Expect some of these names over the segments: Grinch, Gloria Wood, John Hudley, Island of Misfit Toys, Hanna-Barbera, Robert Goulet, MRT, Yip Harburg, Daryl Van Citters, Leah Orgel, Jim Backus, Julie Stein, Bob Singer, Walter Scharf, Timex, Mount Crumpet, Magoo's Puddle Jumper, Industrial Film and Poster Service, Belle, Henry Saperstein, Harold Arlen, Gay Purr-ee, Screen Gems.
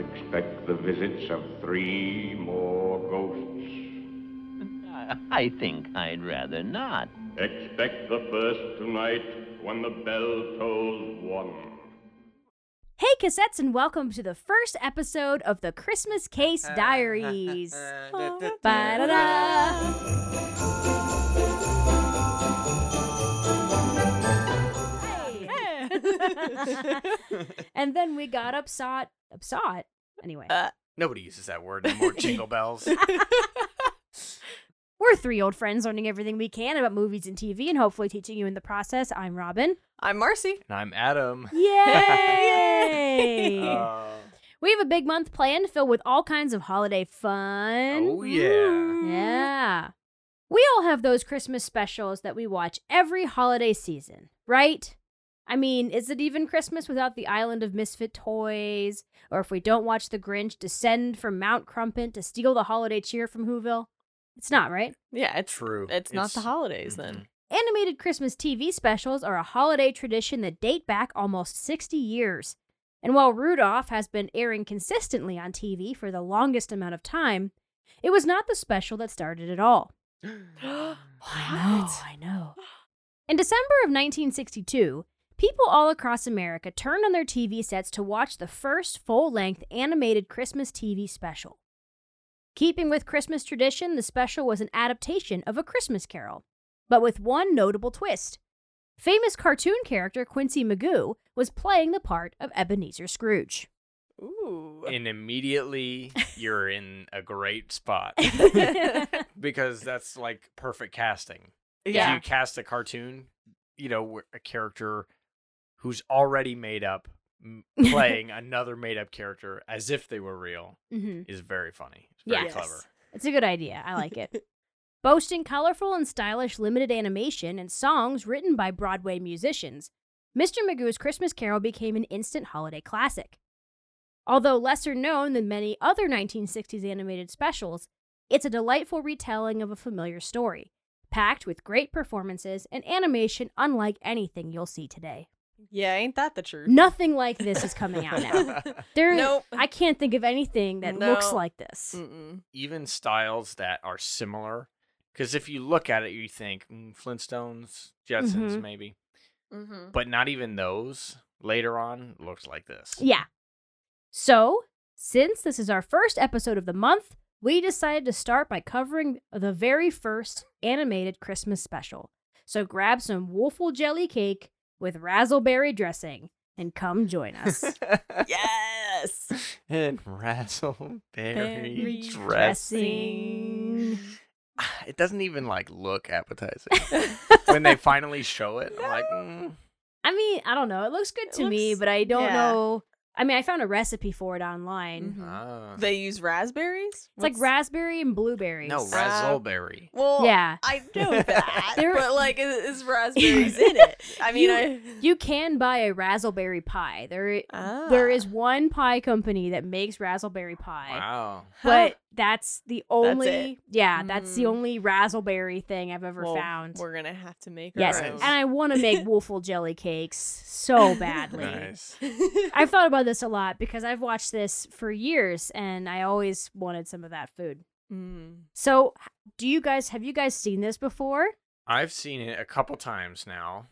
expect the visits of 3 more ghosts. I think I'd rather not. Expect the first tonight when the bell tolls 1. Hey, cassettes, and welcome to the first episode of the Christmas Case Diaries. And then we got upsot. Anyway. Nobody uses that word anymore. Jingle bells. We're 3 old friends learning everything we can about movies and TV and hopefully teaching you in the process. I'm Robin. I'm Marcy. And I'm Adam. Yay! We have a big month planned filled with all kinds of holiday fun. Oh, yeah. Yeah. We all have those Christmas specials that we watch every holiday season, right? I mean, is it even Christmas without the Island of Misfit Toys? Or if we don't watch the Grinch descend from Mount Crumpet to steal the holiday cheer from Whoville? It's not, right? Yeah, it's true. It's not the holidays, then. Animated Christmas TV specials are a holiday tradition that date back almost 60 years. And while Rudolph has been airing consistently on TV for the longest amount of time, it was not the special that started it all. I know. In December of 1962, people all across America turned on their TV sets to watch the first full-length animated Christmas TV special. Keeping with Christmas tradition, the special was an adaptation of A Christmas Carol, but with one notable twist. Famous cartoon character Quincy Magoo was playing the part of Ebenezer Scrooge. Ooh. And immediately, you're in a great spot. Because that's like perfect casting. Yeah. If you cast a cartoon, you know, a character who's already made up, playing another made-up character as if they were real is very funny. It's very clever. It's a good idea. I like it. Boasting colorful and stylish limited animation and songs written by Broadway musicians, Mr. Magoo's Christmas Carol became an instant holiday classic. Although lesser known than many other 1960s animated specials, it's a delightful retelling of a familiar story, packed with great performances and animation unlike anything you'll see today. Yeah, ain't that the truth? Nothing like this is coming out now. Nope. I can't think of anything that looks like this. Mm-mm. Even styles that are similar, because if you look at it, you think Flintstones, Jetsons, maybe, but not even those later on looks like this. Yeah. So, since this is our first episode of the month, we decided to start by covering the very first animated Christmas special. So grab some waffle jelly cake with razzleberry dressing, and come join us. Yes! And razzleberry dressing. It doesn't even, like, look appetizing. When they finally show it, I'm like, I mean, I don't know. It looks good to me, but I don't know. I mean, I found a recipe for it online. They use raspberries? It's like raspberry and blueberries. No, razzleberry. Well, I know that, but like, is raspberries in it? I mean, you can buy a razzleberry pie. There is one pie company that makes razzleberry pie. Wow. But that's the only, that's the only razzleberry thing I've ever found. We're going to have to make our own. And I want to make waffle jelly cakes so badly. Nice. I've thought about this a lot because I've watched this for years and I always wanted some of that food. Mm. So have you guys seen this before? I've seen it a couple times now.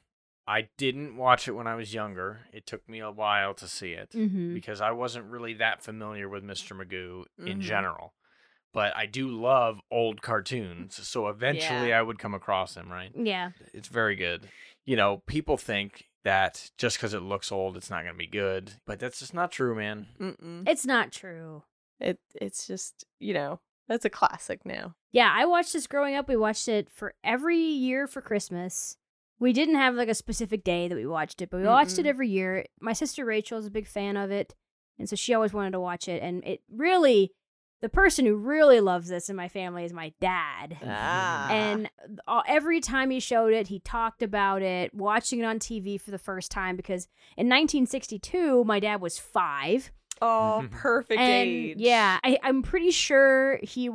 I didn't watch it when I was younger. It took me a while to see it because I wasn't really that familiar with Mr. Magoo in general. But I do love old cartoons, so eventually I would come across them, right? Yeah. It's very good. You know, people think that just because it looks old, it's not going to be good. But that's just not true, man. Mm-mm. It's not true. It's just, you know, that's a classic now. Yeah, I watched this growing up. We watched it for every year for Christmas. We didn't have, like, a specific day that we watched it, but we watched it every year. My sister Rachel is a big fan of it, and so she always wanted to watch it. And it really... The person who really loves this in my family is my dad. Ah. And every time he showed it, he talked about it, watching it on TV for the first time, because in 1962, my dad was 5. Oh, perfect age. Yeah, I'm pretty sure he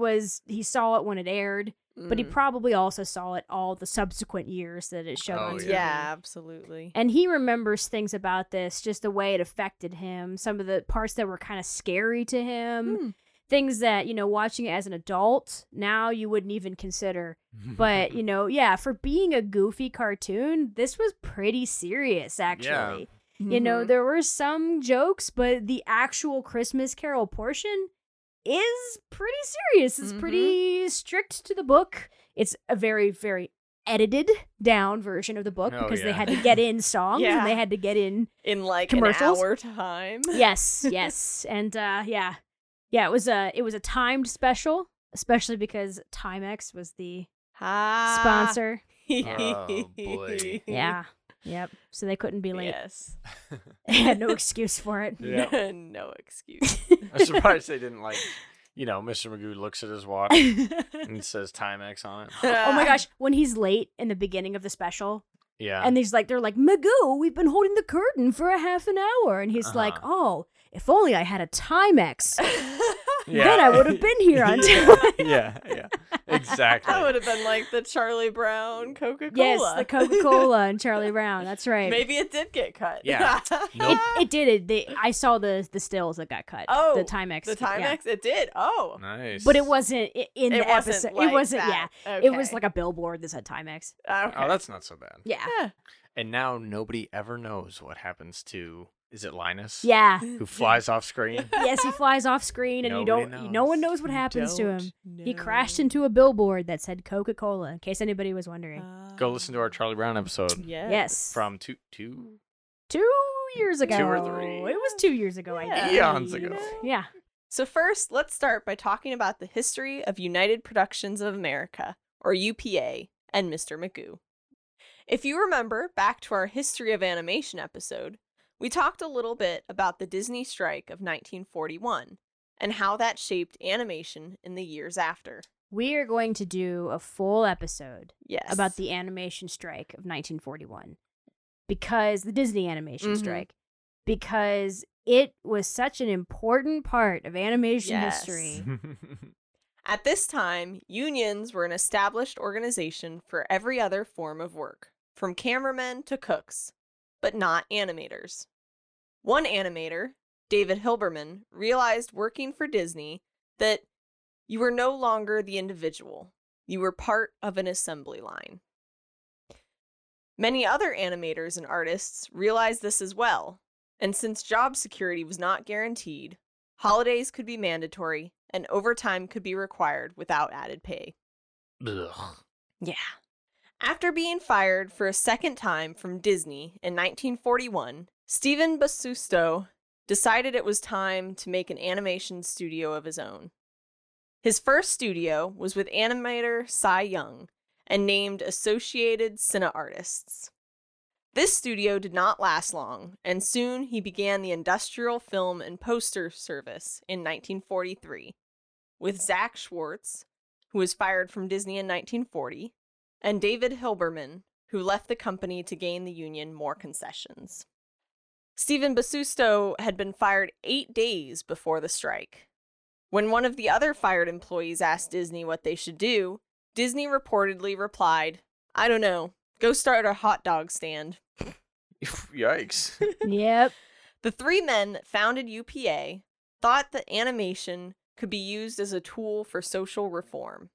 saw it when it aired. But he probably also saw it all the subsequent years that it showed on TV. Yeah, absolutely. And he remembers things about this, just the way it affected him, some of the parts that were kind of scary to him, things that, you know, watching it as an adult, now you wouldn't even consider. But, you know, yeah, for being a goofy cartoon, this was pretty serious, actually. Yeah. You know, there were some jokes, but the actual Christmas Carol portion is pretty serious. It's pretty strict to the book. It's a very, very edited down version of the book because they had to get in songs and they had to get in like commercials. An hour time. Yes. And it was a timed special, especially because Timex was the sponsor. Oh boy. Yeah. Yep. So they couldn't be late. Yes. They had no excuse for it. Yeah. No excuse. I'm surprised they didn't Mr. Magoo looks at his watch and says Timex on it. Oh my gosh. When he's late in the beginning of the special. Yeah. And he's like, they're like, Magoo, we've been holding the curtain for a half an hour. And he's like, oh, if only I had a Timex. Then I would have been here on time. Exactly. I would have been like the Charlie Brown Coca-Cola. Yes, the Coca-Cola and Charlie Brown. That's right. Maybe it did get cut. Yeah. Nope. It did. I saw the stills that got cut. Oh. The Timex. The Timex? Yeah. It did? Oh. Nice. But it wasn't in the episode. Like it wasn't, that. Yeah. Okay. It was like a billboard that said Timex. Okay. Oh, that's not so bad. Yeah. And now nobody ever knows what happens to... Is it Linus? Yeah. Who flies off screen? Yes, he flies off screen, and no one knows what happens to him. Know. He crashed into a billboard that said Coca-Cola, in case anybody was wondering. Go listen to our Charlie Brown episode. Yes. From two years ago. 2 or 3. It was 2 years ago, I think. Eons ago. Yeah. So first, let's start by talking about the history of United Productions of America, or UPA, and Mr. Magoo. If you remember back to our History of Animation episode, we talked a little bit about the Disney strike of 1941 and how that shaped animation in the years after. We are going to do a full episode about the animation strike of 1941 because the Disney animation strike, because it was such an important part of animation history. At this time, unions were an established organization for every other form of work, from cameramen to cooks, but not animators. One animator, David Hilberman, realized working for Disney that you were no longer the individual. You were part of an assembly line. Many other animators and artists realized this as well, and since job security was not guaranteed, holidays could be mandatory and overtime could be required without added pay. Ugh. Yeah. After being fired for a second time from Disney in 1941, Stephen Bosustow decided it was time to make an animation studio of his own. His first studio was with animator Cy Young and named Associated Cinema Artists. This studio did not last long, and soon he began the Industrial Film and Poster Service in 1943 with Zack Schwartz, who was fired from Disney in 1940, and David Hilberman, who left the company to gain the union more concessions. Stephen Bosustow had been fired 8 days before the strike. When one of the other fired employees asked Disney what they should do, Disney reportedly replied, "I don't know, go start a hot dog stand." Yikes. Yep. The three men that founded UPA thought that animation could be used as a tool for social reform.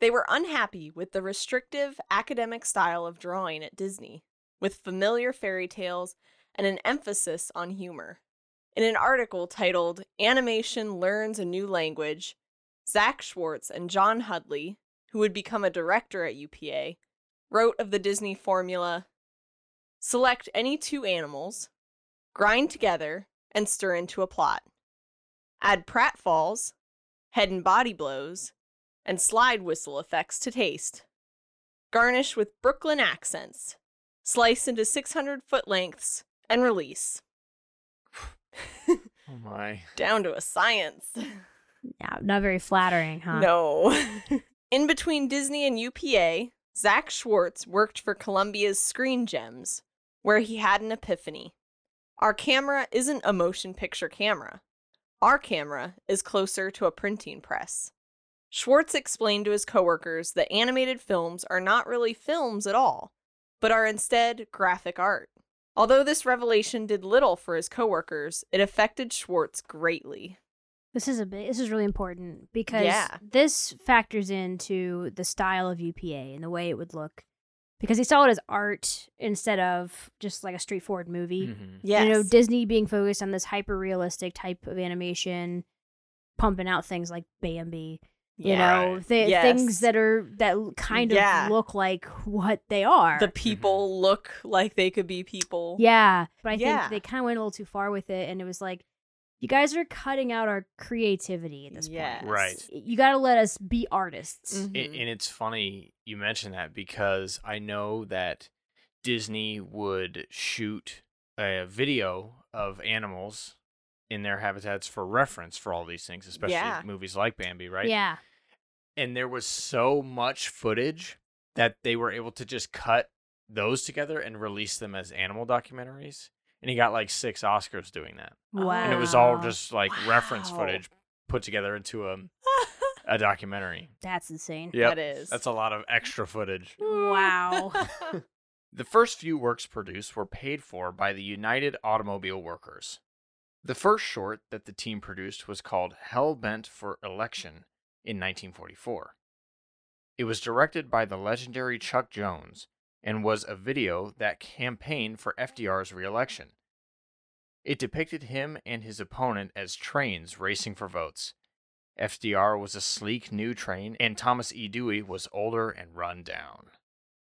They were unhappy with the restrictive academic style of drawing at Disney, with familiar fairy tales and an emphasis on humor. In an article titled "Animation Learns a New Language," Zack Schwartz and John Hudley, who would become a director at UPA, wrote of the Disney formula, "Select any two animals, grind together, and stir into a plot. Add pratfalls, head and body blows, and slide whistle effects to taste. Garnish with Brooklyn accents. Slice into 600-foot lengths and release." Oh my. Down to a science. Yeah, not very flattering, huh? No. In between Disney and UPA, Zack Schwartz worked for Columbia's Screen Gems, where he had an epiphany. Our camera isn't a motion picture camera. Our camera is closer to a printing press. Schwartz explained to his coworkers that animated films are not really films at all, but are instead graphic art. Although this revelation did little for his coworkers, it affected Schwartz greatly. This is really important because this factors into the style of UPA and the way it would look, because he saw it as art instead of just like a straightforward movie. Mm-hmm. Yes. You know, Disney being focused on this hyper realistic type of animation, pumping out things like Bambi, things that kind of look like what they are. The people look like they could be people. Yeah, but I think they kind of went a little too far with it, and it was like, you guys are cutting out our creativity at this point. Right. You got to let us be artists. Mm-hmm. And it's funny you mention that, because I know that Disney would shoot a video of animals in their habitats for reference for all these things, especially movies like Bambi, right? Yeah. And there was so much footage that they were able to just cut those together and release them as animal documentaries. And he got like 6 Oscars doing that. Wow. And it was all just like reference footage put together into a documentary. That's insane. Yep. That is. That's a lot of extra footage. Wow. The first few works produced were paid for by the United Automobile Workers. The first short that the team produced was called Hell Bent for Election in 1944. It was directed by the legendary Chuck Jones, and was a video that campaigned for FDR's re-election. It depicted him and his opponent as trains racing for votes. FDR was a sleek new train, and Thomas E. Dewey was older and run down.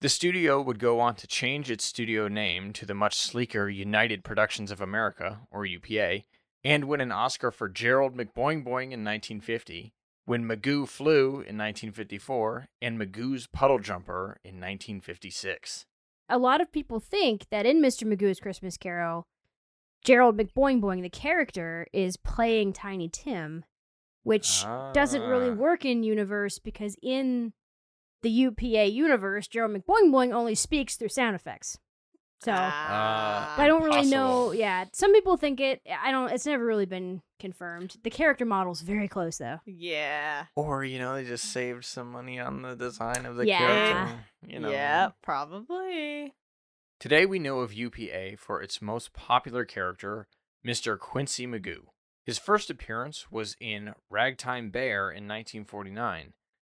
The studio would go on to change its studio name to the much sleeker United Productions of America, or UPA, and win an Oscar for Gerald McBoing-Boing in 1950, When Magoo Flew in 1954, and Magoo's Puddle Jumper in 1956. A lot of people think that in Mr. Magoo's Christmas Carol, Gerald McBoing-Boing, the character, is playing Tiny Tim, which doesn't really work in universe, because in the UPA universe, Gerald McBoing-Boing only speaks through sound effects. So, I don't really know. Yeah, some people think it. I don't. It's never really been confirmed. The character model's very close, though. Yeah. Or they just saved some money on the design of the character. Yeah, probably. Today we know of UPA for its most popular character, Mr. Quincy Magoo. His first appearance was in Ragtime Bear in 1949.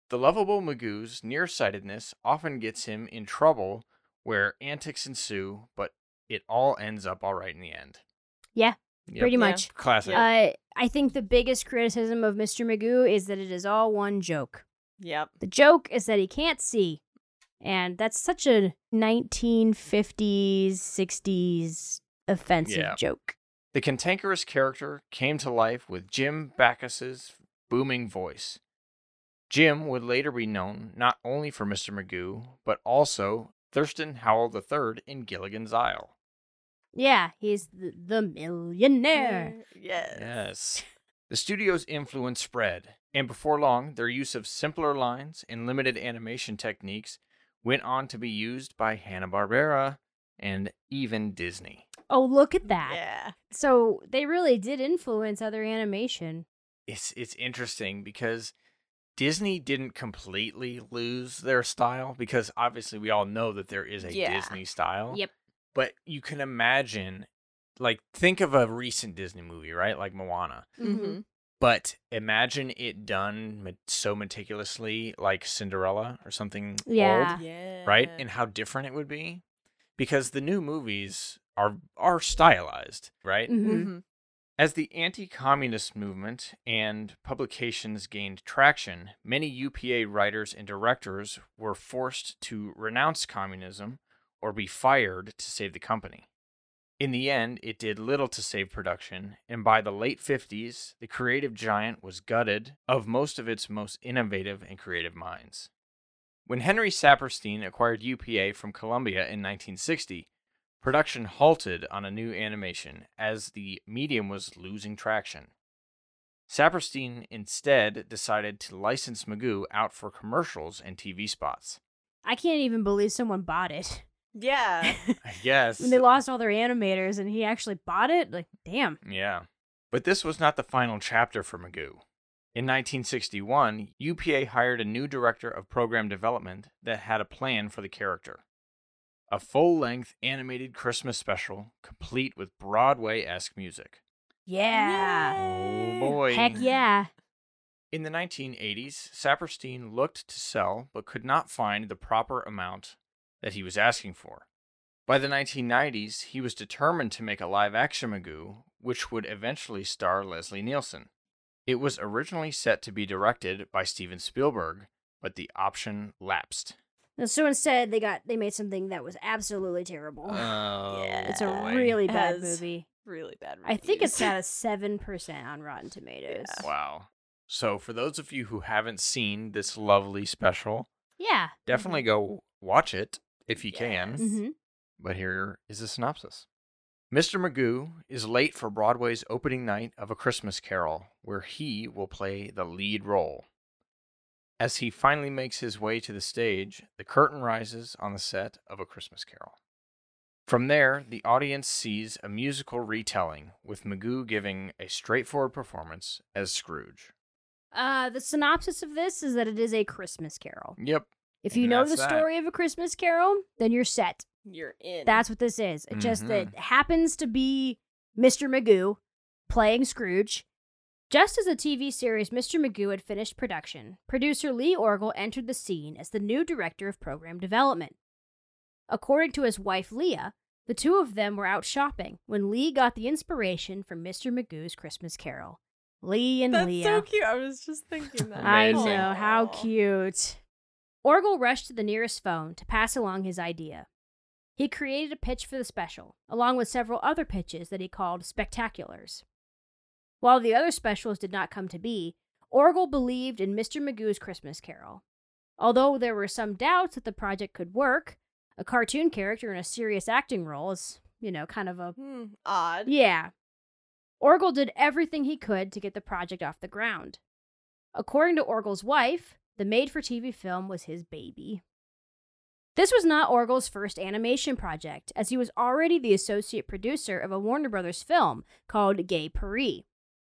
The lovable Magoo's nearsightedness often gets him in trouble, where antics ensue, but it all ends up all right in the end. Yeah, yep. Pretty much. Yeah. Classic. I think the biggest criticism of Mr. Magoo is that it is all one joke. Yep. The joke is that he can't see, and that's such a 1950s, 60s offensive joke. The cantankerous character came to life with Jim Backus's booming voice. Jim would later be known not only for Mr. Magoo, but also Thurston Howell III in Gilligan's Isle. Yeah, he's the millionaire. Yes. The studio's influence spread, and before long, their use of simpler lines and limited animation techniques went on to be used by Hanna-Barbera and even Disney. Oh, look at that. Yeah. So they really did influence other animation. It's interesting because Disney didn't completely lose their style, because obviously we all know that there is a Disney style. Yep. But you can imagine, like, think of a recent Disney movie, right? Like Moana. Mm-hmm. But imagine it done so meticulously, like Cinderella or something old, right? And how different it would be, because the new movies are stylized, right? Mm-hmm. Mm-hmm. As the anti-communist movement and publications gained traction, many UPA writers and directors were forced to renounce communism or be fired to save the company. In the end, it did little to save production, and by the late 50s, the creative giant was gutted of most of its most innovative and creative minds. When Henry Saperstein acquired UPA from Columbia in 1960, production halted on a new animation as the medium was losing traction. Saperstein instead decided to license Magoo out for commercials and TV spots. I can't even believe someone bought it. Yeah. Yes. When they lost all their animators and he actually bought it, like, damn. Yeah. But this was not the final chapter for Magoo. In 1961, UPA hired a new director of program development that had a plan for the character. A full-length animated Christmas special, complete with Broadway-esque music. Yeah! Oh boy. Heck yeah. In the 1980s, Saperstein looked to sell, but could not find the proper amount that he was asking for. By the 1990s, he was determined to make a live-action Magoo, which would eventually star Leslie Nielsen. It was originally set to be directed by Steven Spielberg, but the option lapsed. And so instead, they made something that was absolutely terrible. Oh, yeah. It's a really bad movie. Really bad movie. I think it's got a 7% on Rotten Tomatoes. Yeah. Wow. So for those of you who haven't seen this lovely special, definitely go watch it if you can. Mm-hmm. But here is the synopsis. Mr. Magoo is late for Broadway's opening night of A Christmas Carol, where he will play the lead role. As he finally makes his way to the stage, the curtain rises on the set of A Christmas Carol. From there, the audience sees a musical retelling, with Magoo giving a straightforward performance as Scrooge. The synopsis of this is that it is A Christmas Carol. Yep. If you know the story of A Christmas Carol, then you're set. You're in. That's what this is. It just it happens to be Mr. Magoo playing Scrooge. Just as the TV series Mr. Magoo had finished production, producer Lee Orgel entered the scene as the new director of program development. According to his wife, Leah, the two of them were out shopping when Lee got the inspiration for Mr. Magoo's Christmas Carol. Leah. That's so cute. I was just thinking that. I know. Aww. How cute. Orgel rushed to the nearest phone to pass along his idea. He created a pitch for the special, along with several other pitches that he called spectaculars. While the other specials did not come to be, Orgel believed in Mr. Magoo's Christmas Carol. Although there were some doubts that the project could work, a cartoon character in a serious acting role is, kind of a... odd. Yeah. Orgel did everything he could to get the project off the ground. According to Orgel's wife, the made-for-TV film was his baby. This was not Orgel's first animation project, as he was already the associate producer of a Warner Brothers film called Gay Purr-ee,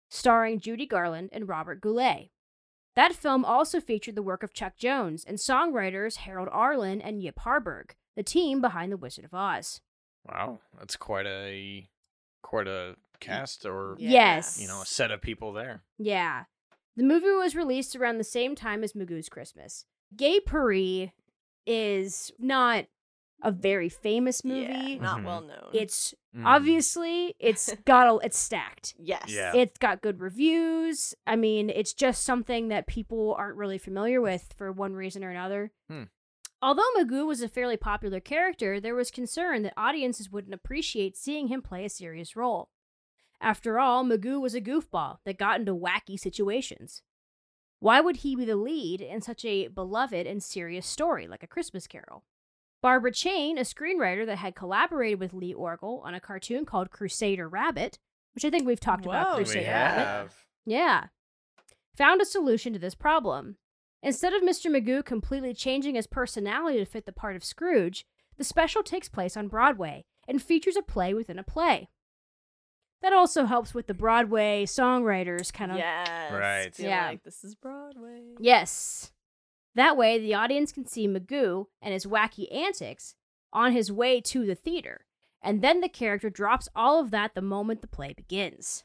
starring Judy Garland and Robert Goulet. That film also featured the work of Chuck Jones and songwriters Harold Arlen and Yip Harburg, the team behind The Wizard of Oz. Wow, that's quite a cast, or yes, a set of people there. Yeah. The movie was released around the same time as Magoo's Christmas. Gay Purr-ee is not a very famous movie. Yeah, not well known. It's obviously it's stacked. Yes. Yeah. It's got good reviews. I mean, it's just something that people aren't really familiar with for one reason or another. Although Magoo was a fairly popular character, there was concern that audiences wouldn't appreciate seeing him play a serious role. After all, Magoo was a goofball that got into wacky situations. Why would he be the lead in such a beloved and serious story like A Christmas Carol? Barbara Chain, a screenwriter that had collaborated with Lee Orgel on a cartoon called Crusader Rabbit, which I think we've talked about Rabbit. Yeah. Found a solution to this problem. Instead of Mr. Magoo completely changing his personality to fit the part of Scrooge, the special takes place on Broadway and features a play within a play. That also helps with the Broadway songwriters kind of... Yes. Right. Yeah. Like, this is Broadway. Yes. That way, the audience can see Magoo and his wacky antics on his way to the theater, and then the character drops all of that the moment the play begins.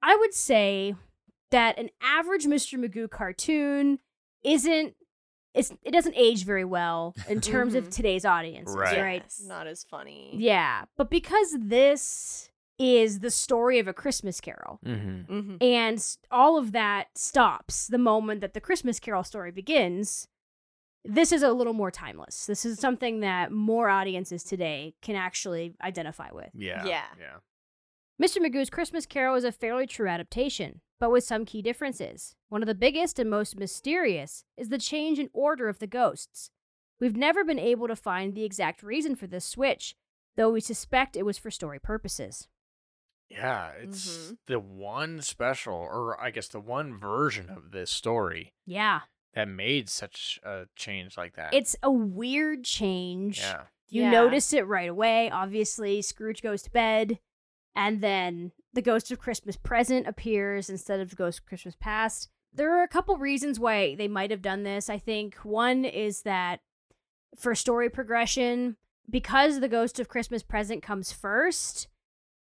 I would say that an average Mr. Magoo cartoon it doesn't age very well in terms of today's audiences, right? Yes, not as funny. Yeah, but because this is the story of A Christmas Carol, and all of that stops the moment that the Christmas Carol story begins, this is a little more timeless. This is something that more audiences today can actually identify with. Yeah. Mr. Magoo's Christmas Carol is a fairly true adaptation, but with some key differences. One of the biggest and most mysterious is the change in order of the ghosts. We've never been able to find the exact reason for this switch, though we suspect it was for story purposes. Yeah, it's the one special, or I guess the one version of this story. Yeah. That made such a change like that. It's a weird change. Yeah. You notice it right away. Obviously, Scrooge goes to bed, and then the Ghost of Christmas Present appears instead of the Ghost of Christmas Past. There are a couple reasons why they might have done this, I think. One is that for story progression, because the Ghost of Christmas Present comes first,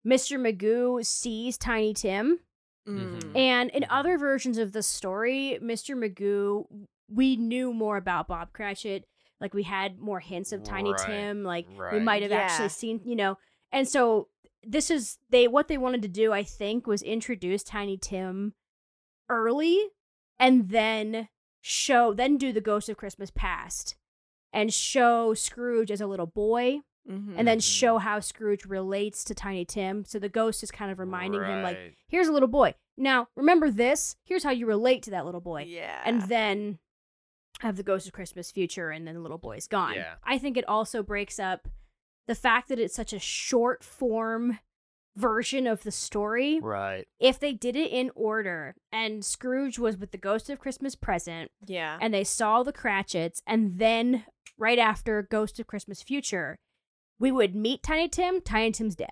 Mr. Magoo sees Tiny Tim. Mm-hmm. And in other versions of the story, Mr. Magoo, we knew more about Bob Cratchit. Like, we had more hints of Tiny Tim. Like, we might have actually seen, you know. And so this is, what they wanted to do, I think, was introduce Tiny Tim early and then do the Ghost of Christmas Past and show Scrooge as a little boy, mm-hmm. and then show how Scrooge relates to Tiny Tim. So the ghost is kind of reminding him, like, here's a little boy. Now, remember this. Here's how you relate to that little boy. Yeah. And then have the Ghost of Christmas Future, and then the little boy's gone. Yeah. I think it also breaks up the fact that it's such a short form version of the story. Right. If they did it in order and Scrooge was with the Ghost of Christmas Present, yeah, and they saw the Cratchits, and then right after Ghost of Christmas Future, we would meet Tiny Tim. Tiny Tim's dead.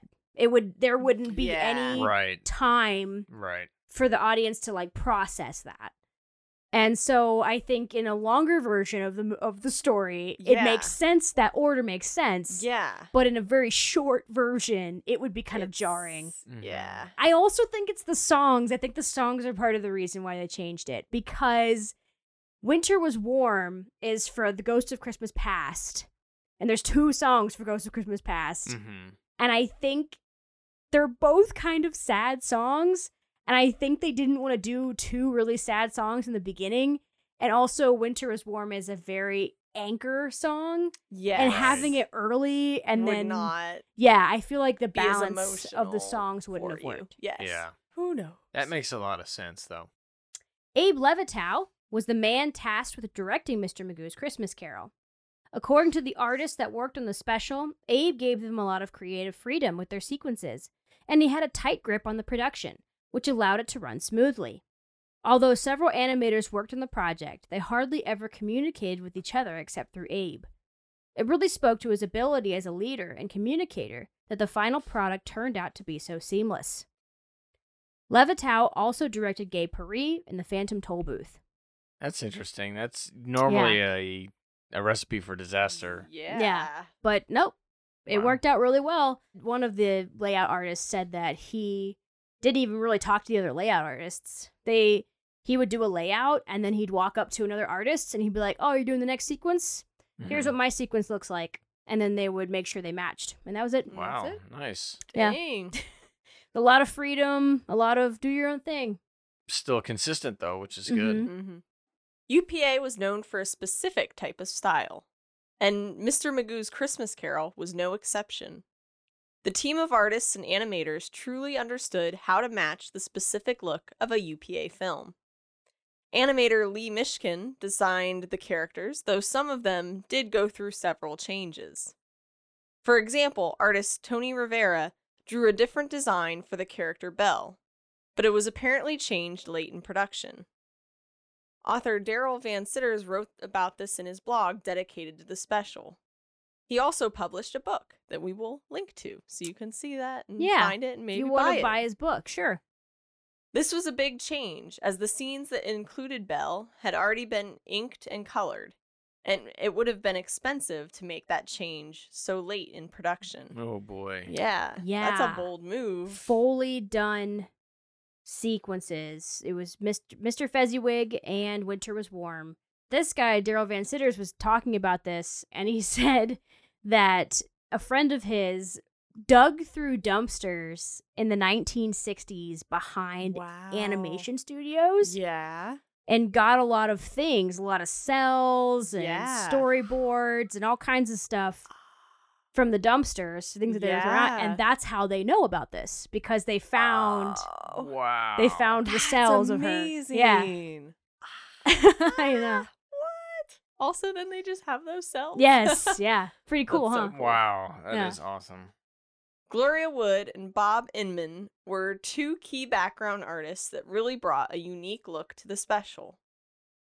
There wouldn't be any time for the audience to like process that. And so I think in a longer version of the story, it makes sense. That order makes sense. Yeah. But in a very short version, it would be kind of jarring. Yeah. I also think it's the songs. I think the songs are part of the reason why they changed it, because Winter Was Warm is for the Ghost of Christmas Past. And there's two songs for Ghost of Christmas Past. Mm-hmm. And I think they're both kind of sad songs. And I think they didn't want to do two really sad songs in the beginning. And also Winter Is Warm is a very anchor song. Yes. And having it early and would then not. Yeah, I feel like the balance of the songs wouldn't have worked. Yes. Yeah. Who knows? That makes a lot of sense, though. Abe Levittow was the man tasked with directing Mr. Magoo's Christmas Carol. According to the artists that worked on the special, Abe gave them a lot of creative freedom with their sequences, and he had a tight grip on the production, which allowed it to run smoothly. Although several animators worked on the project, they hardly ever communicated with each other except through Abe. It really spoke to his ability as a leader and communicator that the final product turned out to be so seamless. Levittow also directed Gay Purr-ee and The Phantom Toll Booth. That's interesting. That's normally a recipe for disaster. Yeah. But nope. It worked out really well. One of the layout artists said that he didn't even really talk to the other layout artists. He would do a layout, and then he'd walk up to another artist, and he'd be like, oh, you're doing the next sequence? Here's what my sequence looks like. And then they would make sure they matched. And that was it. Wow, it. Nice. Yeah. Dang. A lot of freedom, a lot of do your own thing. Still consistent, though, which is good. Mm-hmm. UPA was known for a specific type of style, and Mr. Magoo's Christmas Carol was no exception. The team of artists and animators truly understood how to match the specific look of a UPA film. Animator Lee Mishkin designed the characters, though some of them did go through several changes. For example, artist Tony Rivera drew a different design for the character Belle, but it was apparently changed late in production. Author Daryl Van Citters wrote about this in his blog dedicated to the special. He also published a book that we will link to, so you can see that and find it and maybe buy it. You want to buy his book, sure. This was a big change, as the scenes that included Belle had already been inked and colored, and it would have been expensive to make that change so late in production. Oh, boy. Yeah. That's a bold move. Fully done sequences. It was Mr. Fezziwig and Winter Was Warm. This guy, Daryl Van Citters, was talking about this, and he said that a friend of his dug through dumpsters in the 1960s behind animation studios. Yeah. And got a lot of things, a lot of cells and storyboards and all kinds of stuff from the dumpsters, things that they were around. And that's how they know about this, because they found the cells of her. Amazing. Yeah. I know. Also, then they just have those cells? Yes, yeah. Pretty cool, huh? So cool. Wow, that is awesome. Gloria Wood and Bob Inman were two key background artists that really brought a unique look to the special.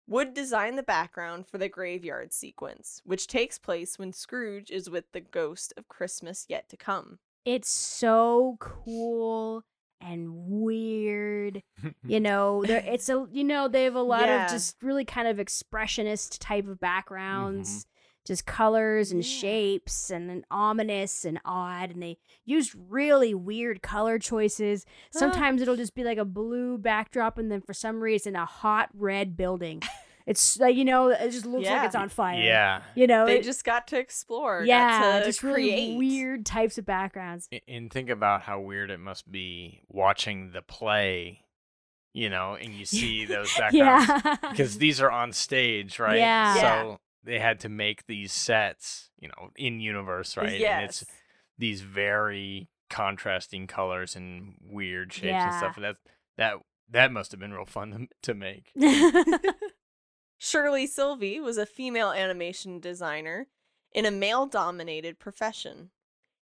Wood designed the background for the graveyard sequence, which takes place when Scrooge is with the Ghost of Christmas Yet to Come. It's so cool and weird. You know, it's a, you know, they have a lot of just really kind of expressionist type of backgrounds, just colors and shapes and ominous and odd. And they used really weird color choices. Sometimes it'll just be like a blue backdrop and then for some reason a hot red building. It's like, you know, it just looks like it's on fire. Yeah. You know, they just got to explore. Yeah. Got to just create really weird types of backgrounds. And think about how weird it must be watching the play, you know, and you see those backgrounds. Because these are on stage, right? Yeah. So they had to make these sets, you know, in universe, right? Yes. And it's these very contrasting colors and weird shapes and stuff. And that must have been real fun to make. Shirley Silvey was a female animation designer in a male-dominated profession.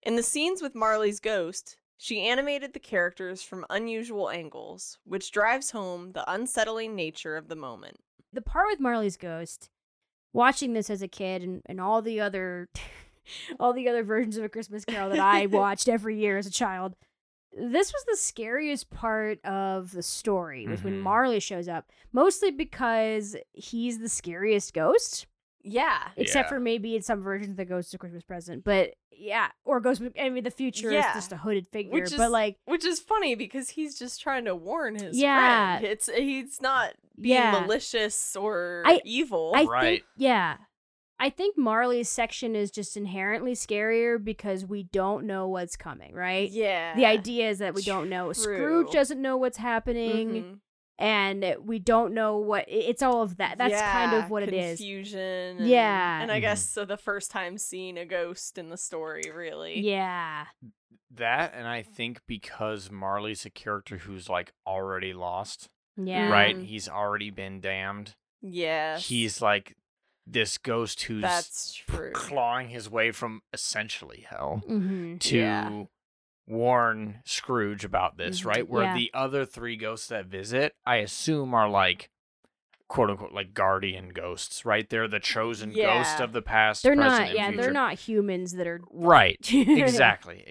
In the scenes with Marley's Ghost, she animated the characters from unusual angles, which drives home the unsettling nature of the moment. The part with Marley's Ghost, watching this as a kid and all the other versions of A Christmas Carol that I watched every year as a child, this was the scariest part of the story, was when Marley shows up, mostly because he's the scariest ghost. Yeah. Except for maybe in some versions of the Ghost of Christmas Present, but or Ghost. I mean, the future is just a hooded figure, which is funny because he's just trying to warn his friend. He's not being malicious or evil, right? I think Marley's section is just inherently scarier because we don't know what's coming, right? Yeah. The idea is that we don't know. Scrooge doesn't know what's happening, and we don't know what... It's all of that. That's kind of what it is. Confusion. Yeah. And I guess so the first time seeing a ghost in the story, really. Yeah. That, and I think because Marley's a character who's, like, already lost. Yeah. Right? He's already been damned. Yeah. He's, like... this ghost who's clawing his way from essentially hell to warn Scrooge about this, right? Where the other three ghosts that visit, I assume, are like, quote unquote, like guardian ghosts, right? They're the chosen ghosts of the past. They're present, and future. They're not humans that are right. Exactly.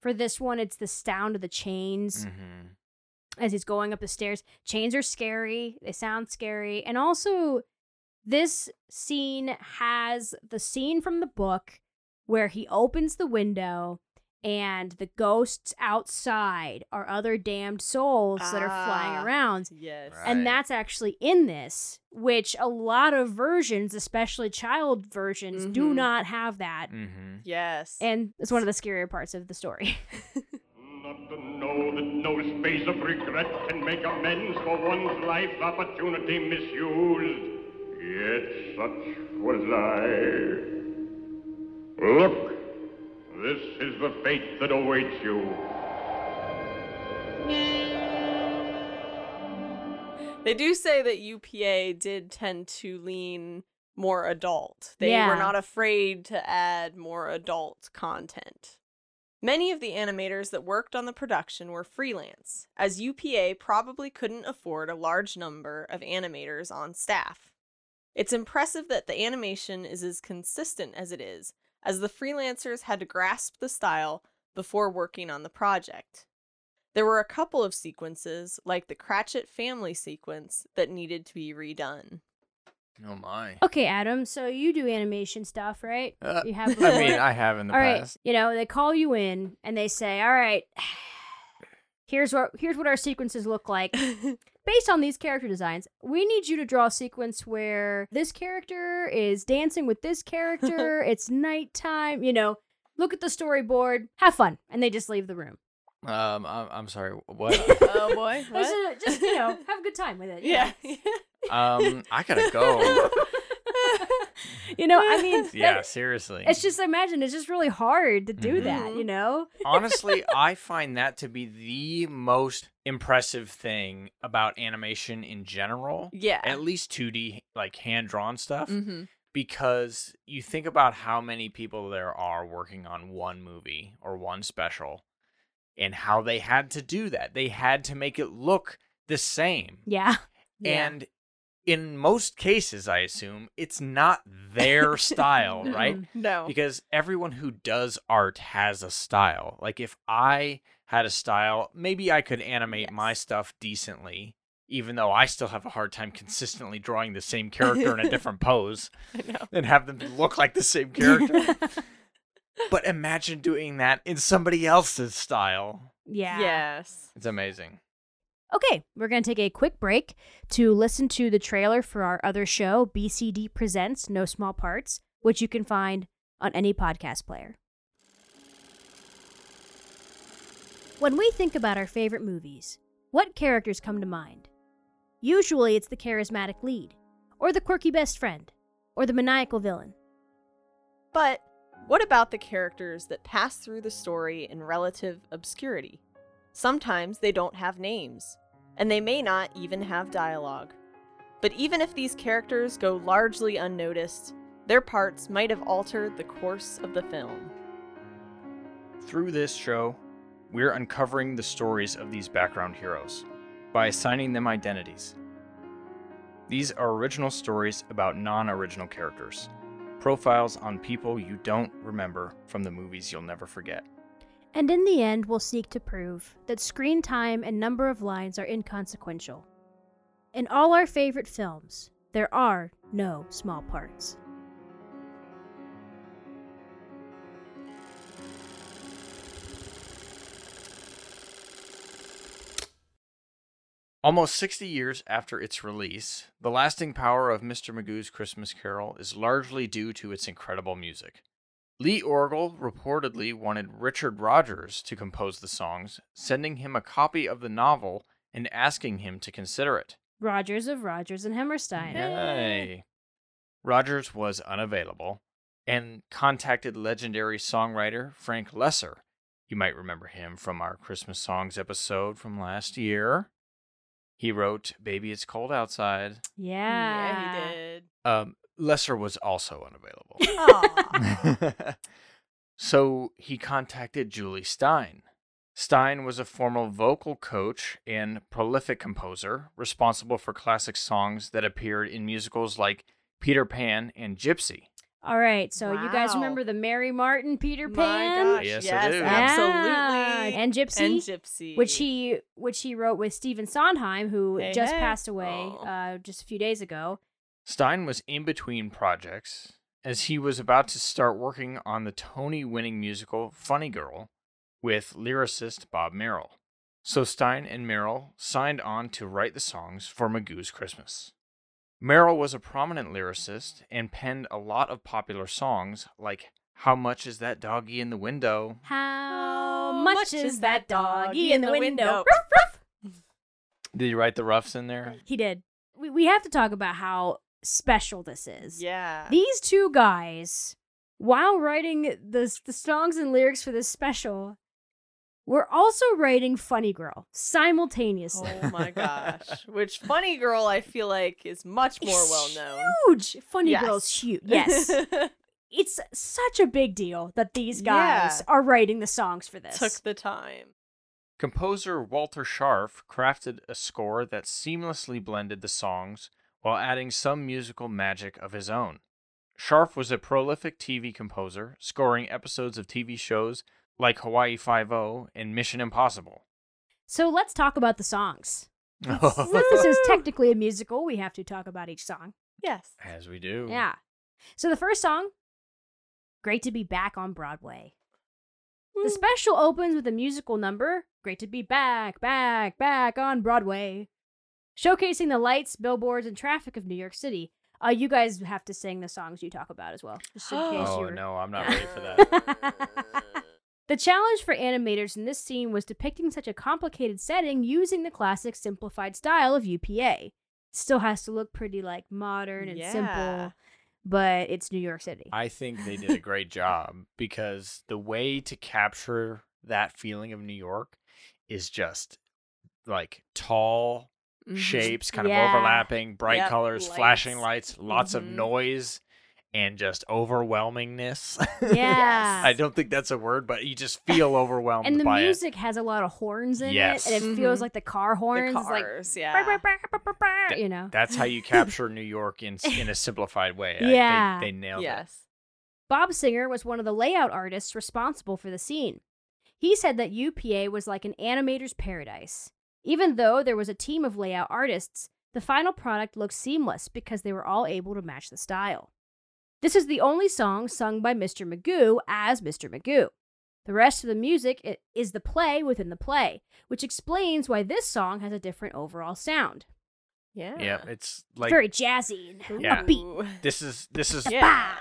For this one, it's the sound of the chains. As he's going up the stairs, chains are scary. They sound scary, and also. This scene has the scene from the book where he opens the window and the ghosts outside are other damned souls that are flying around. Yes. Right. And that's actually in this, which a lot of versions, especially child versions, do not have that. Yes. And it's one of the scarier parts of the story. Love to know that no space of regret can make amends for one's life opportunity misused. Yet such was I. Look, this is the fate that awaits you. They do say that UPA did tend to lean more adult. They were not afraid to add more adult content. Many of the animators that worked on the production were freelance, as UPA probably couldn't afford a large number of animators on staff. It's impressive that the animation is as consistent as it is, as the freelancers had to grasp the style before working on the project. There were a couple of sequences, like the Cratchit family sequence, that needed to be redone. Oh my. Okay, Adam, so you do animation stuff, right? You have. I mean, I have in the past. Right, you know, they call you in and they say, all right, here's what our sequences look like. Based on these character designs, we need you to draw a sequence where this character is dancing with this character, it's nighttime, you know, look at the storyboard, have fun, and they just leave the room. I'm sorry, what? Oh boy, what? Just, you know, have a good time with it. Yeah. I gotta go. You know, I mean... Yeah, seriously. It's just, imagine, it's just really hard to do that, you know? Honestly, I find that to be the most impressive thing about animation in general. Yeah. At least 2D, like, hand-drawn stuff. Because you think about how many people there are working on one movie or one special and how they had to do that. They had to make it look the same. Yeah. And... in most cases, I assume, it's not their style, right? No. Because everyone who does art has a style. Like, if I had a style, maybe I could animate my stuff decently, even though I still have a hard time consistently drawing the same character in a different pose and have them look like the same character. But imagine doing that in somebody else's style. Yeah. Yes. It's amazing. Okay, we're going to take a quick break to listen to the trailer for our other show, BCD Presents No Small Parts, which you can find on any podcast player. When we think about our favorite movies, what characters come to mind? Usually it's the charismatic lead, or the quirky best friend, or the maniacal villain. But what about the characters that pass through the story in relative obscurity? Sometimes they don't have names, and they may not even have dialogue. But even if these characters go largely unnoticed, their parts might have altered the course of the film. Through this show, we're uncovering the stories of these background heroes by assigning them identities. These are original stories about non-original characters, profiles on people you don't remember from the movies you'll never forget. And in the end, we'll seek to prove that screen time and number of lines are inconsequential. In all our favorite films, there are no small parts. Almost 60 years after its release, the lasting power of Mr. Magoo's Christmas Carol is largely due to its incredible music. Lee Orgel reportedly wanted Richard Rodgers to compose the songs, sending him a copy of the novel and asking him to consider it. Rodgers of Rodgers and Hammerstein. Yay! Rodgers was unavailable and contacted legendary songwriter Frank Lesser. You might remember him from our Christmas songs episode from last year. He wrote Baby It's Cold Outside. Yeah, yeah he did. Lesser was also unavailable. So he contacted Julie Stein. Stein was a former vocal coach and prolific composer responsible for classic songs that appeared in musicals like Peter Pan and Gypsy. All right, so you guys remember the Mary Martin Peter Pan? My gosh, yes I do. Absolutely. And Gypsy. Which he wrote with Stephen Sondheim, who just passed away just a few days ago. Stein was in between projects as he was about to start working on the Tony-winning musical Funny Girl with lyricist Bob Merrill. So Stein and Merrill signed on to write the songs for Magoo's Christmas. Merrill was a prominent lyricist and penned a lot of popular songs like How Much Is That Doggy in the Window? How much is that doggy in the window? Ruff, ruff. Did he write the ruffs in there? He did. We have to talk about how special this is. Yeah. These two guys, while writing the songs and lyrics for this special, were also writing Funny Girl simultaneously. Oh my gosh. Which Funny Girl I feel like is much more well known. Huge. Funny Girl's huge. Yes. It's such a big deal that these guys are writing the songs for this. Took the time. Composer Walter Scharf crafted a score that seamlessly blended the songs while adding some musical magic of his own. Scharf was a prolific TV composer, scoring episodes of TV shows like Hawaii Five-0 and Mission Impossible. So let's talk about the songs. Since this is technically a musical, we have to talk about each song. Yes. As we do. Yeah. So the first song, Great to Be Back on Broadway. The special opens with a musical number, Great to Be Back, Back, Back on Broadway, showcasing the lights, billboards, and traffic of New York City. You guys have to sing the songs you talk about as well. Just in case no, I'm not ready for that. The challenge for animators in this scene was depicting such a complicated setting using the classic simplified style of UPA. Still has to look pretty like modern and simple, but it's New York City. I think they did a great job because the way to capture that feeling of New York is just like tall shapes kind of overlapping, bright colors, flashing lights, lots of noise, and just overwhelmingness. Yes. I don't think that's a word, but you just feel overwhelmed by it. And the music has a lot of horns in yes. it, and it mm-hmm. feels like the car horns. The cars, like, yeah. Bah, bah, bah, bah, bah, you know. That's how you capture New York in a simplified way. Yeah. They nailed yes. it. Yes. Bob Singer was one of the layout artists responsible for the scene. He said that UPA was like an animator's paradise. Even though there was a team of layout artists, the final product looked seamless because they were all able to match the style. This is the only song sung by Mr. Magoo as Mr. Magoo. The rest of the music is the play within the play, which explains why this song has a different overall sound. Yeah. Yeah, it's like very jazzy and yeah. upbeat. This is yeah.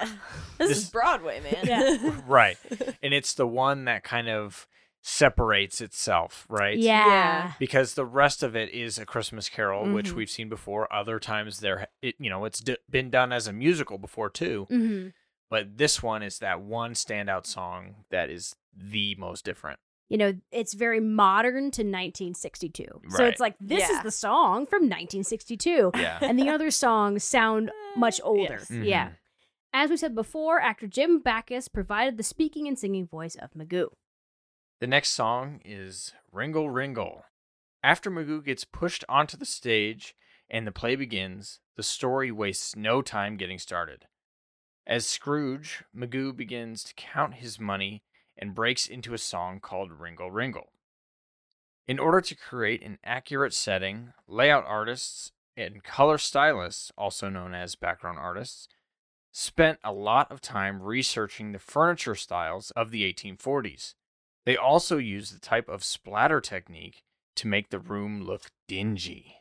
this is Broadway, man. Yeah. Right. And it's the one that kind of separates itself, right? Yeah. Because the rest of it is A Christmas Carol, mm-hmm. which we've seen before. Other times it's been done as a musical before too. Mm-hmm. But this one is that one standout song that is the most different. You know, it's very modern to 1962. Right. So it's like, this yeah. is the song from 1962. Yeah. And the other songs sound much older. Yes. Mm-hmm. Yeah. As we said before, actor Jim Backus provided the speaking and singing voice of Magoo. The next song is Ringle Ringle. After Magoo gets pushed onto the stage and the play begins, the story wastes no time getting started. As Scrooge, Magoo begins to count his money and breaks into a song called Ringle Ringle. In order to create an accurate setting, layout artists and color stylists, also known as background artists, spent a lot of time researching the furniture styles of the 1840s. They also used the type of splatter technique to make the room look dingy.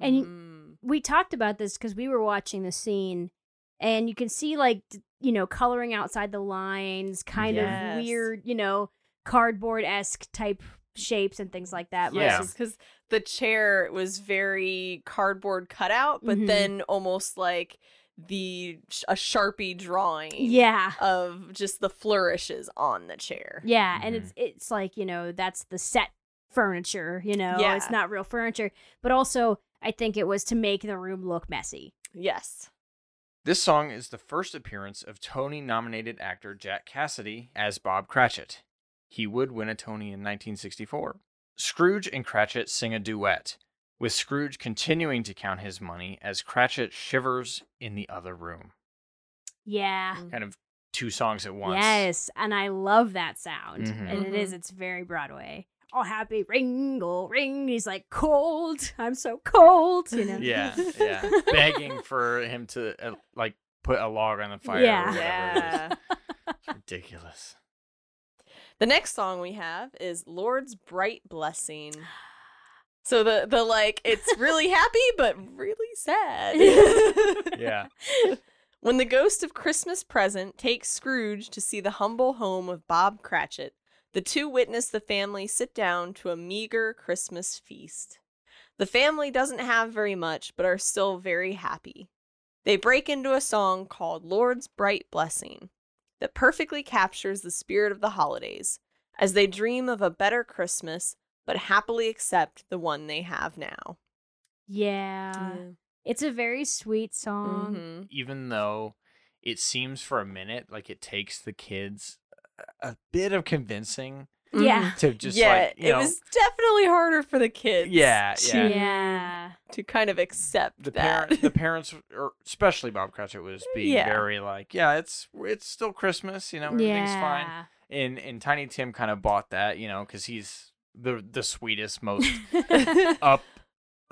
And we talked about this because we were watching the scene, and you can see, like, you know, coloring outside the lines, kind yes. of weird, you know, cardboard-esque type shapes and things like that. Yeah, because the chair was very cardboard cutout, but mm-hmm. then almost like a Sharpie drawing yeah. of just the flourishes on the chair. Yeah, mm-hmm. and it's like, you know, that's the set furniture, you know, yeah. it's not real furniture. But also, I think it was to make the room look messy. Yes. This song is the first appearance of Tony-nominated actor Jack Cassidy as Bob Cratchit. He would win a Tony in 1964. Scrooge and Cratchit sing a duet, with Scrooge continuing to count his money as Cratchit shivers in the other room. Yeah. Kind of two songs at once. Yes, and I love that sound. Mm-hmm. And it's very Broadway. All happy, ringle, ring. He's like, cold, I'm so cold. You know? Yeah, yeah. Begging for him to, like, put a log on the fire yeah. or whatever yeah. it is. It's ridiculous. The next song we have is Lord's Bright Blessing. So the like, it's really happy, but really sad. Yeah. When the Ghost of Christmas Present takes Scrooge to see the humble home of Bob Cratchit, the two witness the family sit down to a meager Christmas feast. The family doesn't have very much, but are still very happy. They break into a song called Lord's Bright Blessing that perfectly captures the spirit of the holidays as they dream of a better Christmas, but happily accept the one they have now. Yeah. Mm. It's a very sweet song. Mm-hmm. Even though it seems for a minute like it takes the kids a bit of convincing yeah. to just yeah, like, you know. It was definitely harder for the kids. Yeah. Yeah. yeah. To kind of accept that. The parents, or especially Bob Cratchit, was being yeah. very like, yeah, it's still Christmas, you know, everything's yeah. fine. And Tiny Tim kind of bought that, you know, because he's the sweetest, most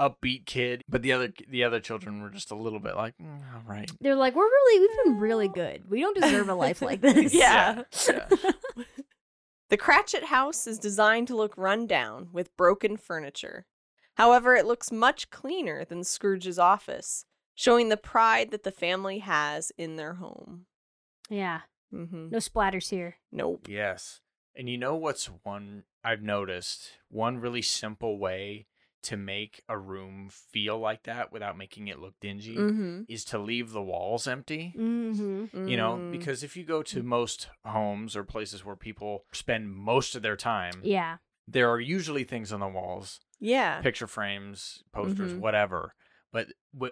upbeat kid, but the other children were just a little bit like, all right. They're like, we've been really good. We don't deserve a life like this. Yeah. yeah. yeah. The Cratchit house is designed to look run down with broken furniture. However, it looks much cleaner than Scrooge's office, showing the pride that the family has in their home. Yeah. Mm-hmm. No splatters here. Nope. Yes. And you know what's one really simple way to make a room feel like that without making it look dingy mm-hmm. is to leave the walls empty. Mm-hmm. Mm-hmm. You know, because if you go to most homes or places where people spend most of their time, yeah, there are usually things on the walls. Yeah. Picture frames, posters, mm-hmm. whatever. But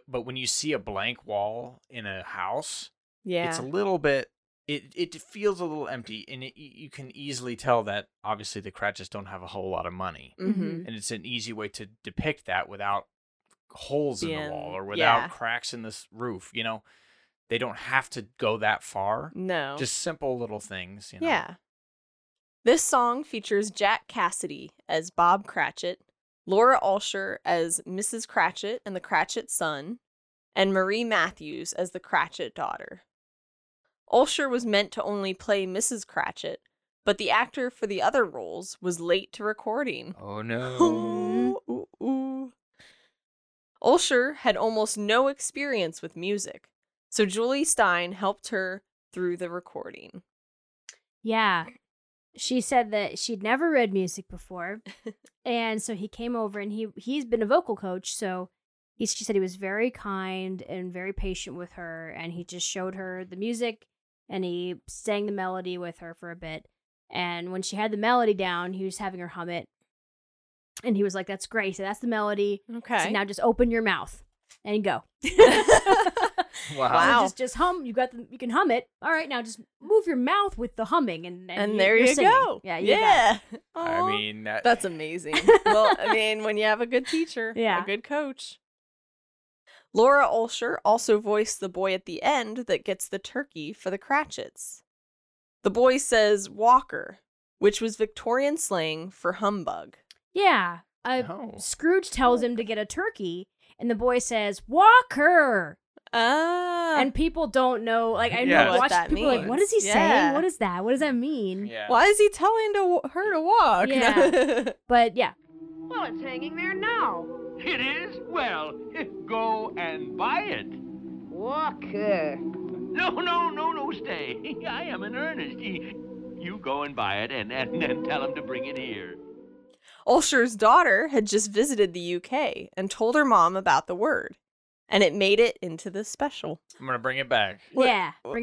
when you see a blank wall in a house, Yeah. It's a little bit, it feels a little empty, and you can easily tell that obviously the Cratchits don't have a whole lot of money. Mm-hmm. And it's an easy way to depict that without holes in the wall or without cracks in this roof, you know. They don't have to go that far. No. Just simple little things, you know. Yeah. This song features Jack Cassidy as Bob Cratchit, Laura Alsher as Mrs. Cratchit and the Cratchit son, and Marie Matthews as the Cratchit daughter. Alsher was meant to only play Mrs. Cratchit, but the actor for the other roles was late to recording. Oh, no. Alsher had almost no experience with music, so Julie Stein helped her through the recording. Yeah. She said that she'd never read music before, and so he came over, and he's been a vocal coach, so she said he was very kind and very patient with her, and he just showed her the music, and he sang the melody with her for a bit, and when she had the melody down, he was having her hum it, and he was like, that's great, so that's the melody, okay. So now just open your mouth and go. Wow! So just hum. You can hum it. All right, now just move your mouth with the humming, and there you go. Yeah, you got it. I mean, that's amazing. Well, I mean, when you have a good teacher, a good coach. Laura Alsher also voiced the boy at the end that gets the turkey for the Cratchits. The boy says "Walker," which was Victorian slang for humbug. Yeah, Scrooge tells him to get a turkey, and the boy says "Walker." And people don't know. Like, I know, watch people means. Like, what is he saying? What is that? What does that mean? Yeah. Why is he telling her to walk? Yeah. But yeah. Well, it's hanging there now. It is? Well, go and buy it. Walker. No, stay. I am in earnest. You go and buy it and tell him to bring it here. Alsher's daughter had just visited the UK and told her mom about the word. And it made it into the special. I'm going to bring it back. Bring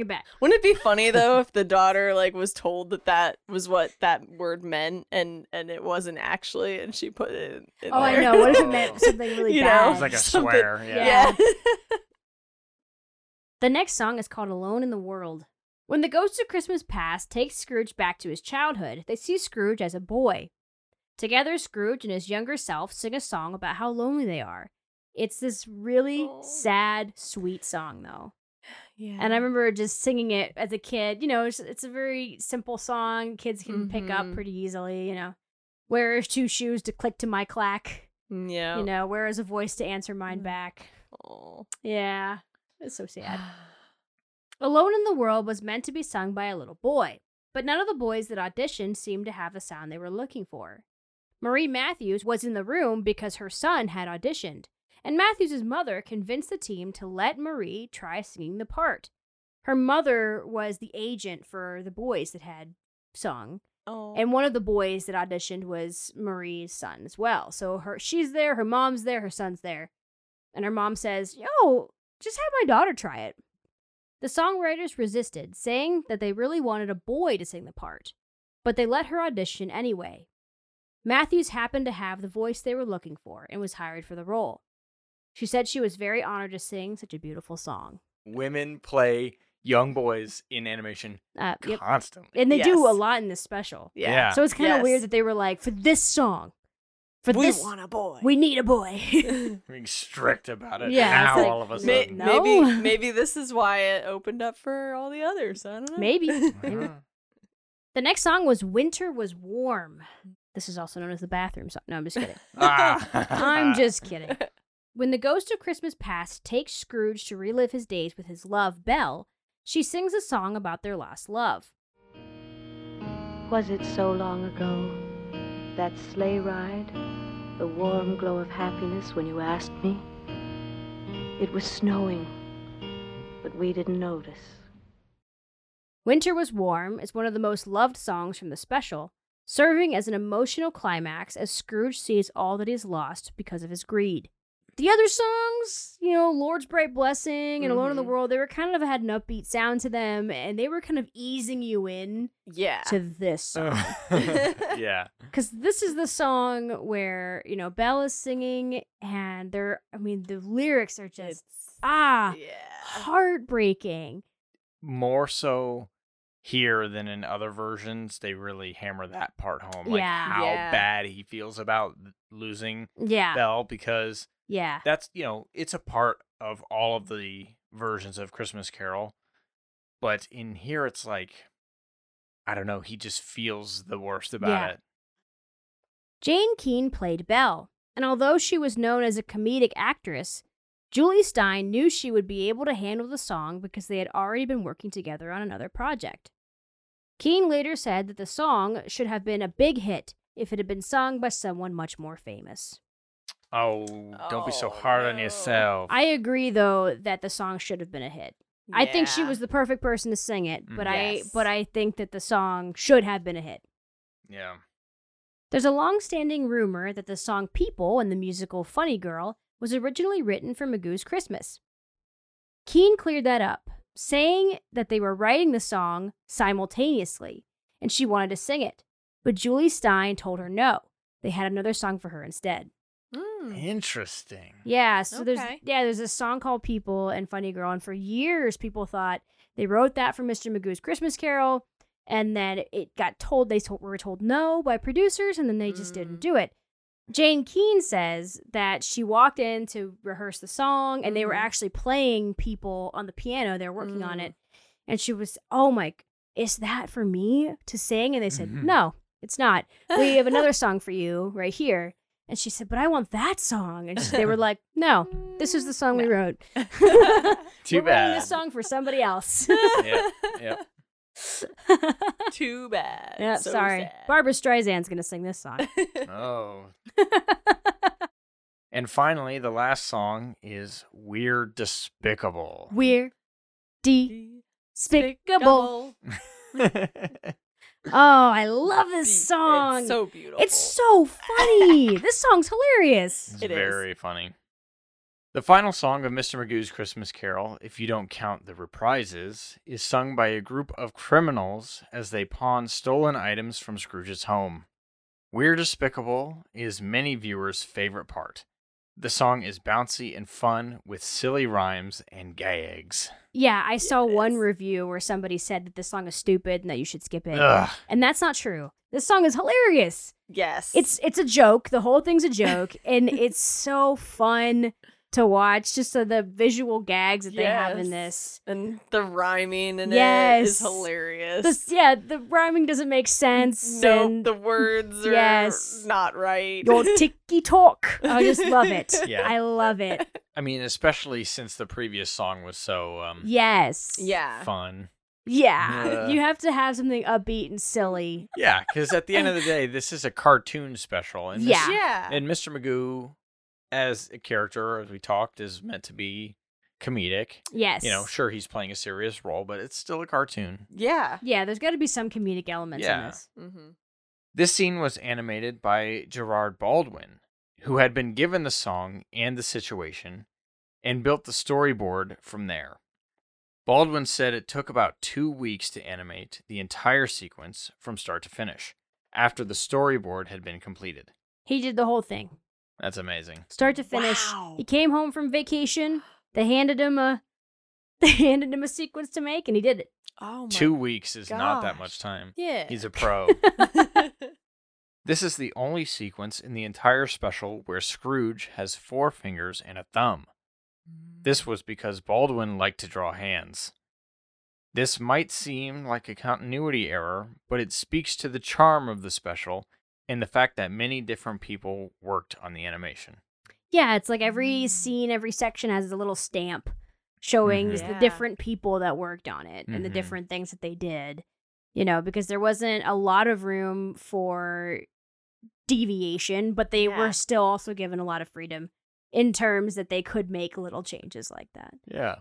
it back. Wouldn't it be funny, though, if the daughter was told that was what that word meant and it wasn't actually, and she put it in there. I know. What if it meant something really bad? It was like a swear. Yeah. The next song is called Alone in the World. When the Ghost of Christmas Past takes Scrooge back to his childhood, they see Scrooge as a boy. Together, Scrooge and his younger self sing a song about how lonely they are. It's this really sad, sweet song, though. Yeah. And I remember just singing it as a kid. You know, it's a very simple song. Kids can pick up pretty easily, you know. Where is two shoes to click to my clack? Yeah. You know, where is a voice to answer mine back? Oh. Yeah. It's so sad. Alone in the World was meant to be sung by a little boy, but none of the boys that auditioned seemed to have the sound they were looking for. Marie Matthews was in the room because her son had auditioned. And Matthews' mother convinced the team to let Marie try singing the part. Her mother was the agent for the boys that had sung. Oh. And one of the boys that auditioned was Marie's son as well. So she's there, her mom's there, her son's there. And her mom says, yo, just have my daughter try it. The songwriters resisted, saying that they really wanted a boy to sing the part. But they let her audition anyway. Matthews happened to have the voice they were looking for and was hired for the role. She said she was very honored to sing such a beautiful song. Women play young boys in animation constantly. And they do a lot in this special. Yeah. So it's kind of weird that they were like, for this song, we want a boy. We need a boy. Being strict about it now, all of a sudden. Maybe this is why it opened up for all the others. I don't know. Maybe. The next song was Winter Was Warm. This is also known as the bathroom song. No, I'm just kidding. I'm just kidding. When the Ghost of Christmas Past takes Scrooge to relive his days with his love, Belle, she sings a song about their lost love. Was it so long ago, that sleigh ride, the warm glow of happiness when you asked me? It was snowing, but we didn't notice. Winter Was Warm is one of the most loved songs from the special, serving as an emotional climax as Scrooge sees all that he's lost because of his greed. The other songs, you know, Lord's Bright Blessing and Alone in the World, they were kind of had an upbeat sound to them, and they were kind of easing you in to this song. Yeah. Because this is the song where, you know, Belle is singing, and the lyrics are just heartbreaking. more so here than in other versions, they really hammer that part home. Like how bad he feels about losing Belle, because that's, you know, it's a part of all of the versions of Christmas Carol. But in here, it's like, I don't know, he just feels the worst about it. Jane Keene played Belle, and although she was known as a comedic actress, Julie Stein knew she would be able to handle the song because they had already been working together on another project. Keene later said that the song should have been a big hit if it had been sung by someone much more famous. Oh, don't be so hard on yourself. I agree, though, that the song should have been a hit. Yeah. I think she was the perfect person to sing it, but I think that the song should have been a hit. Yeah. There's a long-standing rumor that the song People in the musical Funny Girl was originally written for Magoo's Christmas. Keene cleared that up, saying that they were writing the song simultaneously, and she wanted to sing it, but Julie Stein told her no. They had another song for her instead. Interesting. Yeah, so there's a song called People and Funny Girl, and for years people thought they wrote that for Mr. Magoo's Christmas Carol, and then it got told, they were told no by producers, and then they just didn't do it. Jane Keene says that she walked in to rehearse the song, and they were actually playing People on the piano. They were working on it, and she was, oh my, is that for me to sing? And they said, no, it's not. We have another song for you right here. And she said, but I want that song. And they were like, no, this is the song we wrote. Too bad. We're writing this song for somebody else. Yep. Too bad. Yep, so sorry. Sad. Barbara Streisand's going to sing this song. Oh. And finally, the last song is We're Despicable. We're Despicable. Oh, I love this song. It's so beautiful. It's so funny. This song's hilarious. It's very funny. The final song of Mr. Magoo's Christmas Carol, if you don't count the reprises, is sung by a group of criminals as they pawn stolen items from Scrooge's home. We're Despicable is many viewers' favorite part. The song is bouncy and fun with silly rhymes and gags. Yeah, I saw one review where somebody said that this song is stupid and that you should skip it. Ugh. And that's not true. This song is hilarious. Yes. It's a joke. The whole thing's a joke. And it's so fun to watch. Just the visual gags that they have in this. And the rhyming in it is hilarious. The rhyming doesn't make sense. No, the words are not right. Your ticky-talk. I just love it. Yeah. I love it. I mean, especially since the previous song was so fun. Yeah. You have to have something upbeat and silly. Yeah, because at the end of the day, this is a cartoon special. And and Mr. Magoo, as a character, as we talked, is meant to be comedic. Yes. You know, sure, he's playing a serious role, but it's still a cartoon. Yeah. Yeah, there's got to be some comedic elements in this. Mm-hmm. This scene was animated by Gerard Baldwin, who had been given the song and the situation and built the storyboard from there. Baldwin said it took about 2 weeks to animate the entire sequence from start to finish after the storyboard had been completed. He did the whole thing. That's amazing. Start to finish. Wow. He came home from vacation. They handed him a sequence to make, and he did it. Oh my 2 weeks is not that much time. Yeah. He's a pro. This is the only sequence in the entire special where Scrooge has 4 fingers and a thumb. This was because Baldwin liked to draw hands. This might seem like a continuity error, but it speaks to the charm of the special and the fact that many different people worked on the animation. Yeah, it's like every scene, every section has a little stamp showing the different people that worked on it and the different things that they did. You know, because there wasn't a lot of room for deviation, but they were still also given a lot of freedom in terms that they could make little changes like that. Yeah.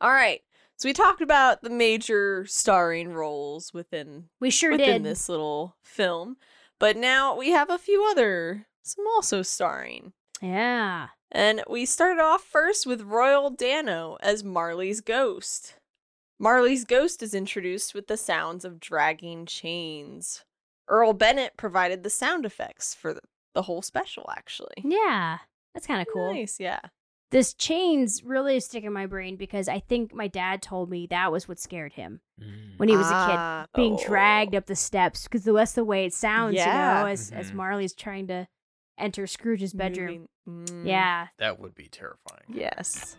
All right. So we talked about the major starring roles within this little film, but now we have a few other, some also starring. Yeah. And we started off first with Royal Dano as Marley's ghost. Marley's ghost is introduced with the sounds of dragging chains. Earl Bennett provided the sound effects for the whole special, actually. Yeah, that's kind of cool. Nice, yeah. this chains really stick in my brain because I think my dad told me that was what scared him when he was a kid, being dragged up the steps, because that's the way it sounds, you know, as Marley's trying to enter Scrooge's bedroom. Yeah. That would be terrifying. Yes.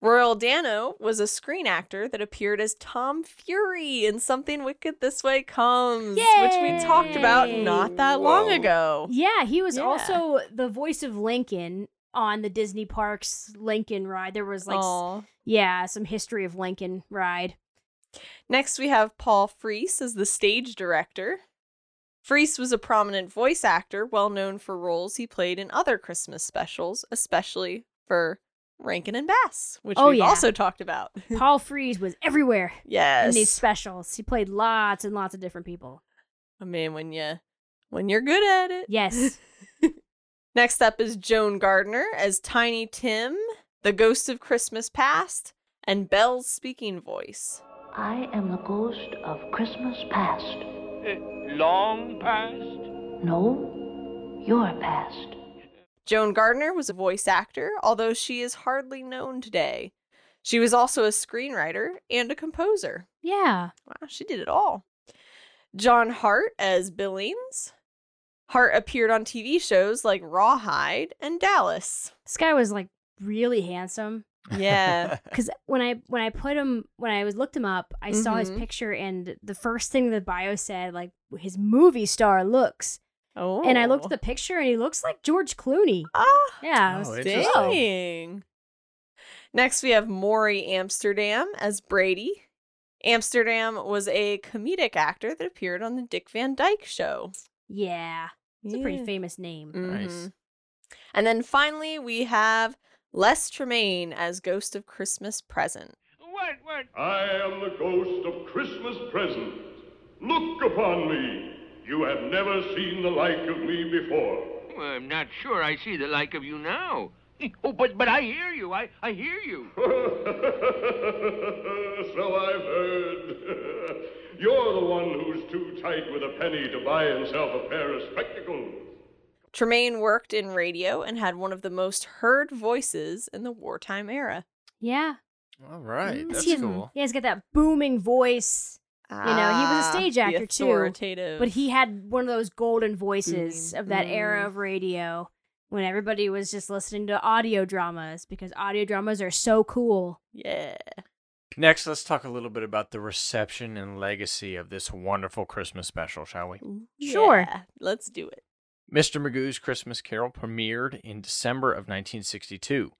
Royal Dano was a screen actor that appeared as Tom Fury in Something Wicked This Way Comes, which we talked about not that long ago. Yeah, he was also the voice of Lincoln on the Disney Parks Lincoln ride. There was like, some history of Lincoln ride. Next, we have Paul Frees as the stage director. Frees was a prominent voice actor, well known for roles he played in other Christmas specials, especially for Rankin and Bass, which we've also talked about. Paul Frees was everywhere in these specials. He played lots and lots of different people. I mean, when you're good at it. Yes. Next up is Joan Gardner as Tiny Tim, the Ghost of Christmas Past, and Belle's speaking voice. I am the ghost of Christmas past. Long past? No, your past. Joan Gardner was a voice actor, although she is hardly known today. She was also a screenwriter and a composer. Yeah. Wow, she did it all. John Hart as Billings. Hart appeared on TV shows like Rawhide and Dallas. This guy was like really handsome. Yeah. Because when I looked him up, I saw his picture, and the first thing the bio said, like, his movie star looks. Oh. And I looked at the picture, and he looks like George Clooney. Oh. Yeah. Dang. Next, we have Maury Amsterdam as Brady. Amsterdam was a comedic actor that appeared on the Dick Van Dyke Show. Yeah. It's a pretty famous name. Mm-hmm. Nice. And then finally, we have Les Tremaine as Ghost of Christmas Present. What? I am the Ghost of Christmas Present. Look upon me. You have never seen the like of me before. Well, I'm not sure I see the like of you now. Oh, but I hear you. I hear you. So I've heard. You're the one who's too tight with a penny to buy himself a pair of spectacles. Tremaine worked in radio and had one of the most heard voices in the wartime era. Yeah. All right. That's cool. Yeah, he's got that booming voice. You know, he was a stage actor too, but he had one of those golden voices of that era of radio when everybody was just listening to audio dramas, because audio dramas are so cool. Yeah. Next, let's talk a little bit about the reception and legacy of this wonderful Christmas special, shall we? Sure. Yeah, let's do it. Mr. Magoo's Christmas Carol premiered in December of 1962.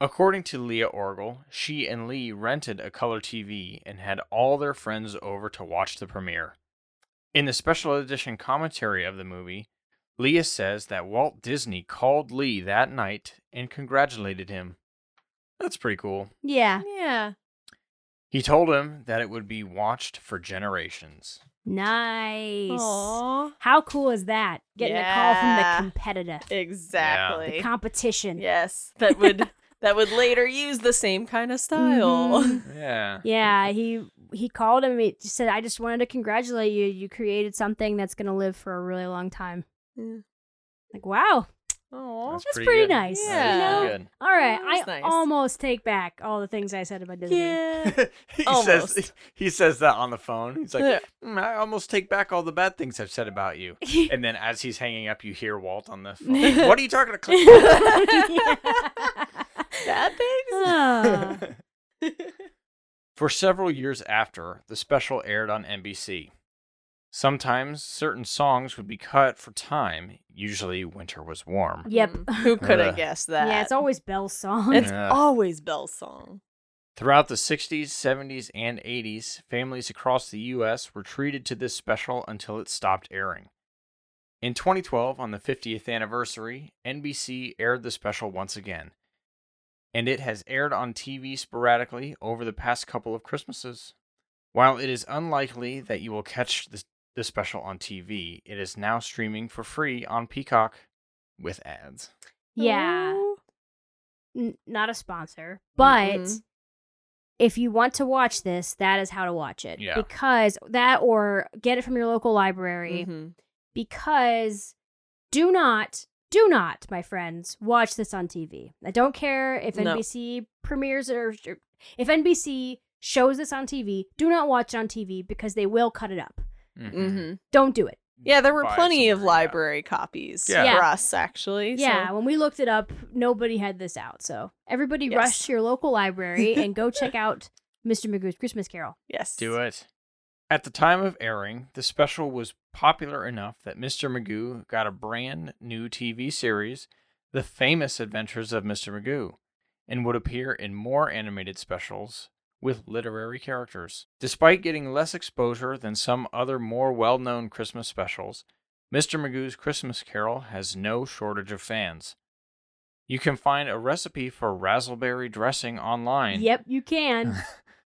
According to Leah Orgel, she and Lee rented a color TV and had all their friends over to watch the premiere. In the special edition commentary of the movie, Leah says that Walt Disney called Lee that night and congratulated him. That's pretty cool. Yeah. Yeah. He told him that it would be watched for generations. Nice. Aww. How cool is that? Getting a call from the competitor. Exactly. The competition. Yes. That would later use the same kind of style. Mm-hmm. Yeah. Yeah, he called him. He said, I just wanted to congratulate you. You created something that's going to live for a really long time. Yeah. Like, wow. Aww. That's pretty nice. Yeah. You know? All right. I almost take back all the things I said about Disney. Yeah. he says that on the phone. He's like, I almost take back all the bad things I've said about you. And then as he's hanging up, you hear Walt on the phone. What are you talking about? Bad things? Oh. For several years after, the special aired on NBC. Sometimes certain songs would be cut for time, usually Winter Was Warm. Yep. Who could have guessed that? Yeah, it's always Belle's song. Throughout the 60s, 70s, and 80s, families across the U.S. were treated to this special until it stopped airing. In 2012, on the 50th anniversary, NBC aired the special once again. And it has aired on TV sporadically over the past couple of Christmases. While it is unlikely that you will catch the special on TV, it is now streaming for free on Peacock with ads. Yeah. Not a sponsor, but if you want to watch this, that is how to watch it. Yeah. Because that, or get it from your local library. Mm-hmm. because do not, my friends, watch this on TV. I don't care if NBC premieres or if NBC shows this on TV. Do not watch it on TV because they will cut it up. Mm-hmm. Don't do it. Yeah, there were plenty of library copies for us, actually. Yeah, when we looked it up, nobody had this out. So everybody rush to your local library and go check out Mr. Magoo's Christmas Carol. Yes. Do it. At the time of airing, the special was popular enough that Mr. Magoo got a brand new TV series, The Famous Adventures of Mr. Magoo, and would appear in more animated specials with literary characters. Despite getting less exposure than some other more well-known Christmas specials, Mr. Magoo's Christmas Carol has no shortage of fans. You can find a recipe for razzleberry dressing online. Yep, you can.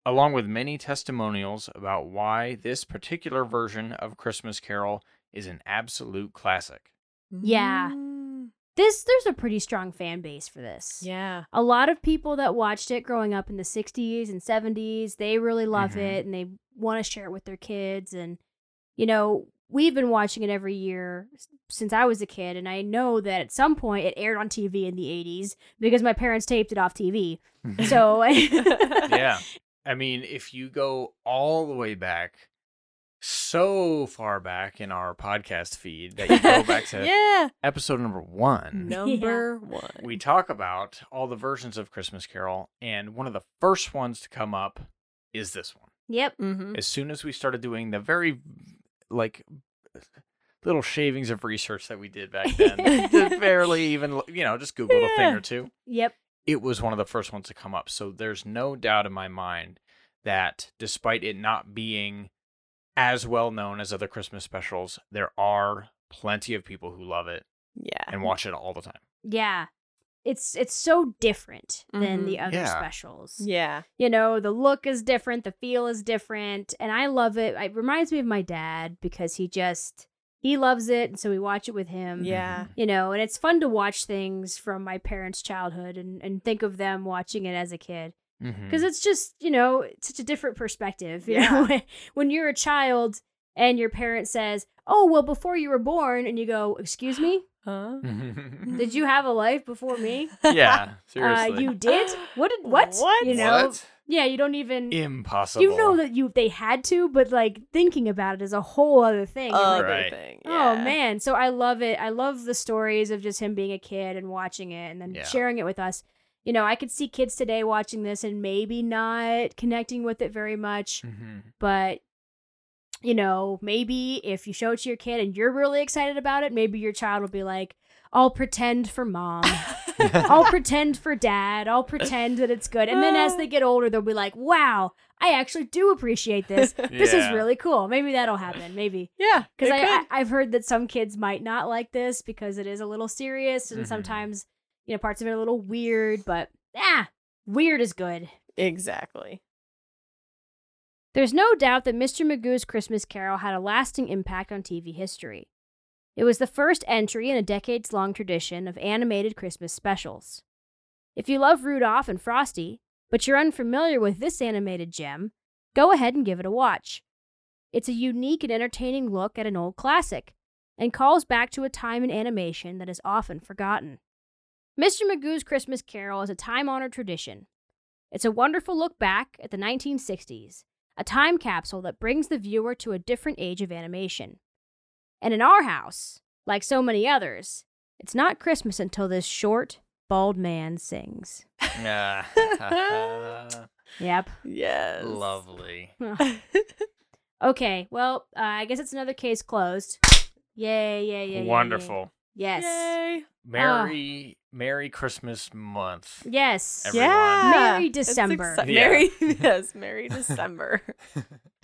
Along with many testimonials about why this particular version of Christmas Carol is an absolute classic. Yeah. There's a pretty strong fan base for this. Yeah. A lot of people that watched it growing up in the 60s and 70s, they really love it and they want to share it with their kids. And, you know, we've been watching it every year since I was a kid. And I know that at some point it aired on TV in the 80s because my parents taped it off TV. So, yeah. I mean, if you go all the way back, so far back in our podcast feed that you go back to episode number 1. Number 1. We talk about all the versions of Christmas Carol, and one of the first ones to come up is this one. Yep. Mm-hmm. As soon as we started doing the very, little shavings of research that we did back then, barely even, just Googled a thing or two. Yep. It was one of the first ones to come up. So there's no doubt in my mind that despite it not being as well known as other Christmas specials, there are plenty of people who love it and watch it all the time. Yeah. It's so different than the other specials. Yeah. You know, the look is different. The feel is different. And I love it. It reminds me of my dad because he loves it, and so we watch it with him. Yeah. You know, and it's fun to watch things from my parents' childhood and think of them watching it as a kid. Because it's just, it's such a different perspective. You know, when you're a child and your parent says, oh, well, before you were born, and you go, excuse me? Huh? Did you have a life before me? Yeah, seriously. You did? What? What? Yeah, you don't even... Impossible. You know that they had to, but thinking about it is a whole other thing. Thing. Yeah. Oh, man. So I love it. I love the stories of just him being a kid and watching it and then sharing it with us. You know, I could see kids today watching this and maybe not connecting with it very much. Mm-hmm. But, maybe if you show it to your kid and you're really excited about it, maybe your child will be like, I'll pretend for mom. I'll pretend for dad. I'll pretend that it's good. And then as they get older, they'll be like, wow, I actually do appreciate this. This is really cool. Maybe that'll happen. Maybe. Yeah. Because I've heard that some kids might not like this because it is a little serious. And sometimes, parts of it are a little weird. But, weird is good. Exactly. There's no doubt that Mr. Magoo's Christmas Carol had a lasting impact on TV history. It was the first entry in a decades-long tradition of animated Christmas specials. If you love Rudolph and Frosty, but you're unfamiliar with this animated gem, go ahead and give it a watch. It's a unique and entertaining look at an old classic, and calls back to a time in animation that is often forgotten. Mr. Magoo's Christmas Carol is a time-honored tradition. It's a wonderful look back at the 1960s, a time capsule that brings the viewer to a different age of animation. And in our house, like so many others, it's not Christmas until this short, bald man sings. Yep. Yes. Lovely. Okay, well, I guess it's another case closed. Yay. Wonderful. Yay. Yes. Yay. Merry Christmas month. Yes. Everyone. Yeah. Merry December. Merry December.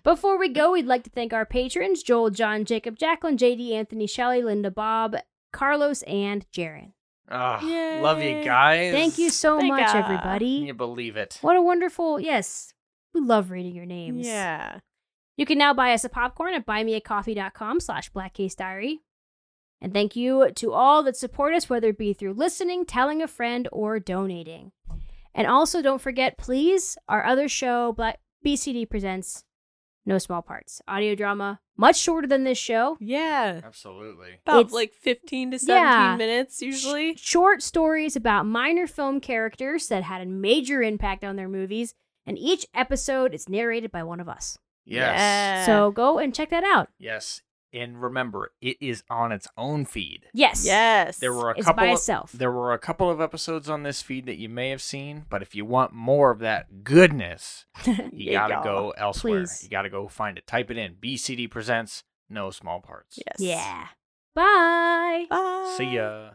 Before we go, we'd like to thank our patrons, Joel, John, Jacob, Jacqueline, JD, Anthony, Shelley, Linda, Bob, Carlos, and Jaron. Love you guys. Thank you so much, everybody. Can you believe it? What a wonderful, yes. We love reading your names. Yeah. You can now buy us a popcorn at buymeacoffee.com/blackcasediary. And thank you to all that support us, whether it be through listening, telling a friend, or donating. And also, don't forget, please, our other show, BCD Presents, no small parts. Audio drama, much shorter than this show. Yeah. Absolutely. About it's, like 15 to 17 minutes usually. Short stories about minor film characters that had a major impact on their movies. And each episode is narrated by one of us. Yes. Yeah. So go and check that out. Yes. And remember, it is on its own feed. Yes. Yes. There were a couple of episodes on this feed that you may have seen, but if you want more of that goodness, you got to go elsewhere. Please. You got to go find it. Type it in. BCD Presents No Small Parts. Yes. Yeah. Bye. Bye. See ya.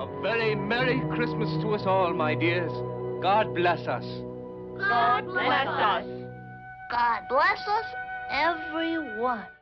A very Merry Christmas to us all, my dears. God bless us. God bless us. God bless us, everyone.